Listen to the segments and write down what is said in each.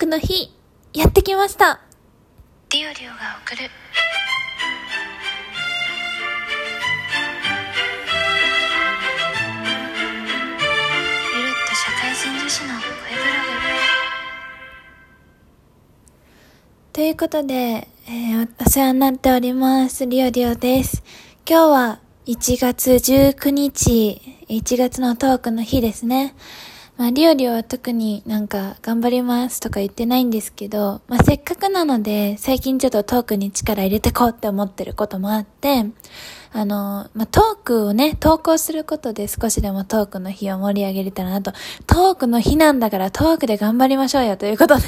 国の日、やってきました。リオリオが送る。ゆるっと社会人女子の声ブログということで、お世話になっております。リオリオです。今日は1月19日、1月のトークの日ですね。リオリオは特になんか頑張りますとか言ってないんですけど、せっかくなので最近ちょっとトークに力入れてこうって思ってることもあって、トークをね、投稿することで少しでもトークの日を盛り上げれたらなと、トークの日なんだからトークで頑張りましょうよということで。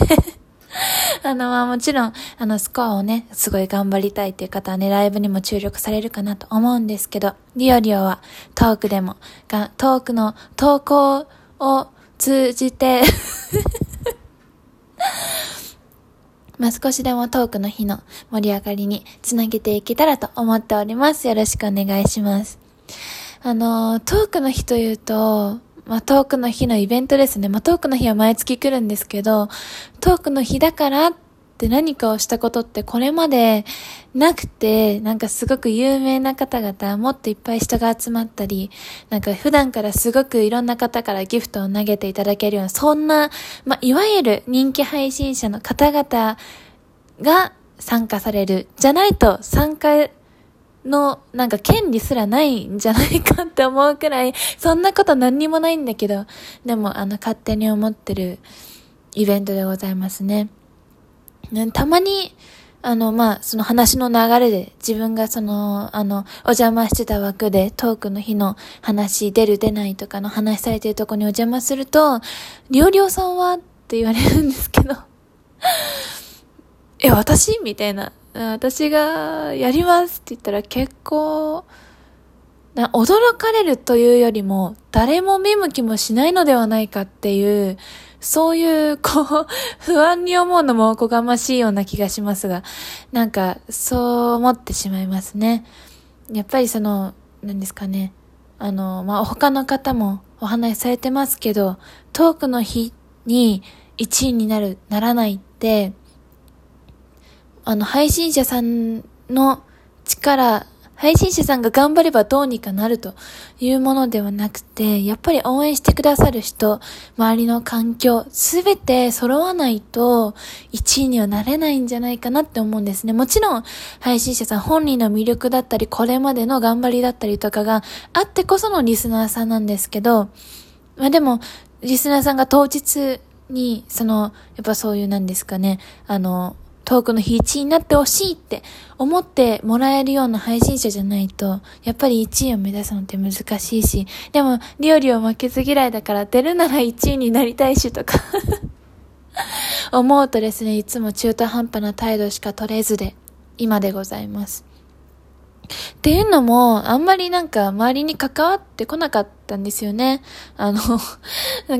もちろん、スコアをね、すごい頑張りたいっていう方はね、ライブにも注力されるかなと思うんですけど、リオリオはトークでも、トークの投稿を通じて、少しでもトークの日の盛り上がりにつなげていけたらと思っております。よろしくお願いします。トークの日というと、トークの日のイベントですね。トークの日は毎月来るんですけど、トークの日だからって何かをしたことってこれまでなくて、なんかすごく有名な方々、もっといっぱい人が集まったり、なんか普段からすごくいろんな方からギフトを投げていただけるような、そんな、いわゆる人気配信者の方々が参加される。じゃないと参加のなんか権利すらないんじゃないかって思うくらい、そんなこと何にもないんだけど、でも勝手に思ってるイベントでございますね。たまにその話の流れで自分がお邪魔してた枠でトークの日の話、出る出ないとかの話されてるとこにお邪魔すると、リオリオさんはって言われるんですけど私みたいな。私がやりますって言ったら結構驚かれるというよりも、誰も見向きもしないのではないかっていう、そういう不安に思うのもおこがましいような気がしますが、なんかそう思ってしまいますね。やっぱり何ですかね、他の方もお話しされてますけど、トークの日に1位にならないって、配信者さんが頑張ればどうにかなるというものではなくて、やっぱり応援してくださる人、周りの環境、すべて揃わないと1位にはなれないんじゃないかなって思うんですね。もちろん配信者さん本人の魅力だったり、これまでの頑張りだったりとかがあってこそのリスナーさんなんですけど、でもリスナーさんが当日にやっぱそういうなんですかね、トークの日1位になってほしいって思ってもらえるような配信者じゃないと、やっぱり1位を目指すのって難しいし、でもリオリオ負けず嫌いだから出るなら1位になりたいしとか思うとですね、いつも中途半端な態度しか取れずで今でございます。っていうのも、あんまりなんか周りに関わってこなかったんですよね。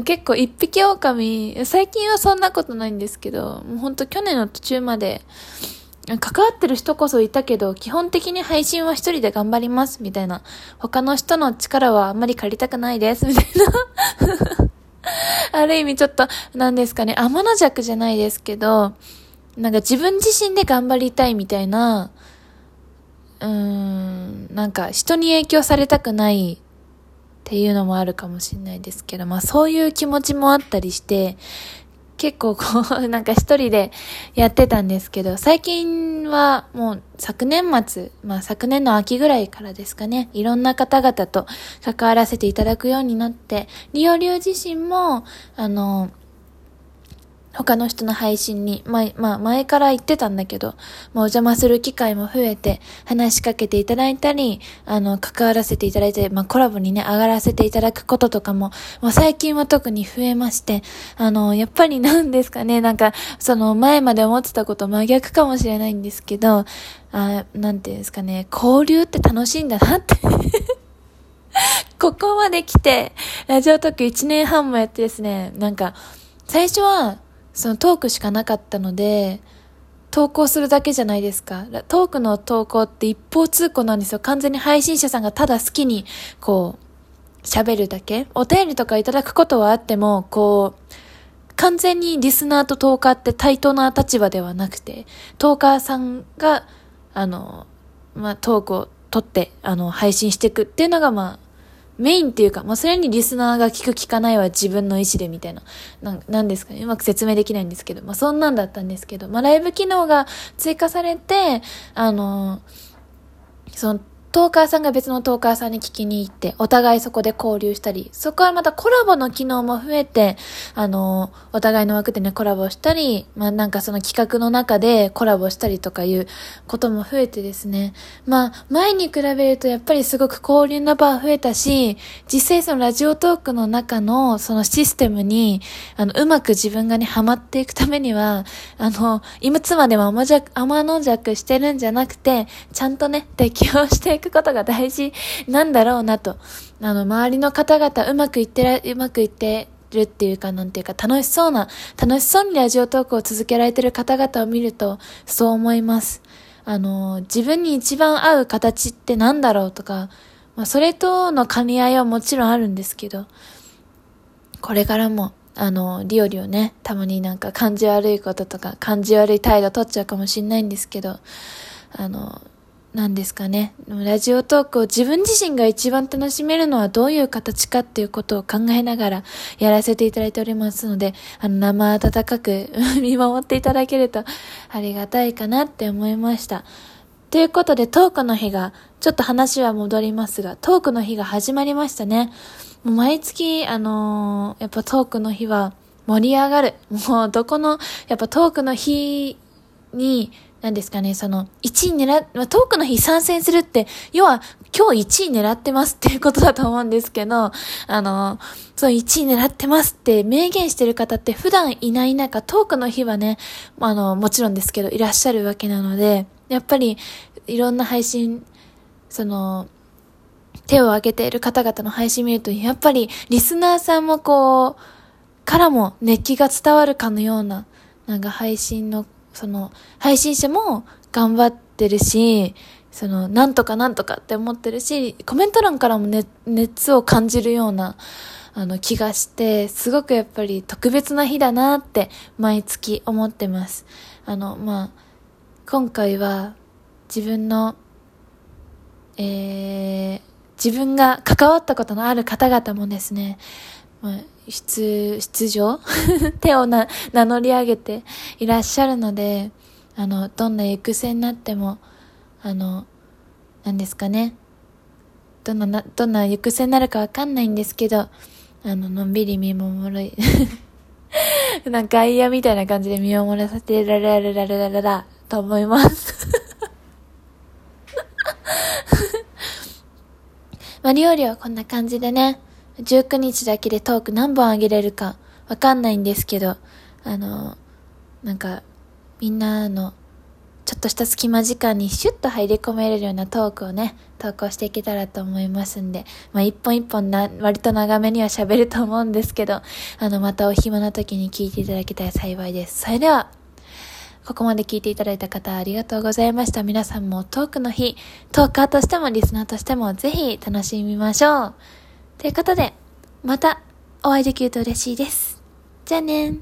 結構一匹狼、最近はそんなことないんですけど、もうほんと去年の途中まで、関わってる人こそいたけど、基本的に配信は一人で頑張ります、みたいな。他の人の力はあんまり借りたくないです、みたいな。ある意味ちょっと、なんですかね、天の弱じゃないですけど、なんか自分自身で頑張りたいみたいな、なんか人に影響されたくないっていうのもあるかもしれないですけど、そういう気持ちもあったりして、結構なんか一人でやってたんですけど、最近はもう昨年末、昨年の秋ぐらいからですかね、いろんな方々と関わらせていただくようになって、リオリオ自身も、他の人の配信に、前から言ってたんだけど、お邪魔する機会も増えて、話しかけていただいたり、関わらせていただいて、コラボにね、上がらせていただくこととかも、最近は特に増えまして、やっぱりなんですかね、なんか、前まで思ってたこと真逆かもしれないんですけど、なんていうんですかね、交流って楽しいんだなって。ここまで来て、ラジオトーク1年半もやってですね、なんか、最初は、トークしかなかったので、投稿するだけじゃないですか。トークの投稿って一方通行なんですよ。完全に配信者さんがただ好きに、喋るだけ。お便りとかいただくことはあっても、完全にリスナーとトーカーって対等な立場ではなくて、トーカーさんがトークを取って配信していくっていうのがメインっていうか、それにリスナーが聞く聞かないは自分の意思でみたいな、なんですかね、うまく説明できないんですけど、そんなんだったんですけど、ライブ機能が追加されて、そのトーカーさんが別のトーカーさんに聞きに行って、お互いそこで交流したり、そこはまたコラボの機能も増えて、お互いの枠でね、コラボしたり、その企画の中でコラボしたりとかいうことも増えてですね。前に比べるとやっぱりすごく交流の場は増えたし、実際そのラジオトークの中のそのシステムに、うまく自分がね、ハマっていくためには、いつまでも甘の弱してるんじゃなくて、ちゃんとね、適応していくことが大事なんだろうなと、周りの方々うまくいってるっていうか、なんていうか、楽しそうにラジオトークを続けられてる方々を見るとそう思います。自分に一番合う形ってなんだろうとか、それとの兼ね合いはもちろんあるんですけど、これからもリをね、たまに感じ悪いこととか感じ悪い態度取っちゃうかもしれないんですけど、なんですかね、ラジオトークを自分自身が一番楽しめるのはどういう形かっていうことを考えながらやらせていただいておりますので、生温かく見守っていただけるとありがたいかなって思いました。ということで、トークの日が、ちょっと話は戻りますが、トークの日が始まりましたね。もう毎月、やっぱトークの日は盛り上がる。もうどこの、やっぱトークの日に、なんですかね、その、1位トークの日参戦するって、要は、今日1位狙ってますっていうことだと思うんですけど、そう、1位狙ってますって明言してる方って普段いない中、トークの日はね、もちろんですけど、いらっしゃるわけなので、やっぱり、いろんな配信、手を挙げている方々の配信見ると、やっぱり、リスナーさんもからも熱気が伝わるかのような、配信の、配信者も頑張ってるし、なんとかって思ってるし、コメント欄からも熱を感じるような、気がして、すごくやっぱり特別な日だなって、毎月思ってます。今回は、自分が関わったことのある方々もですね、出場手を名乗り上げていらっしゃるので、どんな行く末になっても、何ですかね、どんな行く末になるかわかんないんですけど、のんびり見守る外野みたいな感じで見守らせてらと思います料理はこんな感じでね、19日だけでトーク何本あげれるかわかんないんですけど、みんなのちょっとした隙間時間にシュッと入り込めれるようなトークをね、投稿していけたらと思いますんで、一本一本割と長めには喋ると思うんですけど、またお暇な時に聞いていただけたら幸いです。それでは、ここまで聞いていただいた方ありがとうございました。皆さんもトークの日、トーカーとしてもリスナーとしてもぜひ楽しみましょう。ということで、またお会いできると嬉しいです。じゃあね。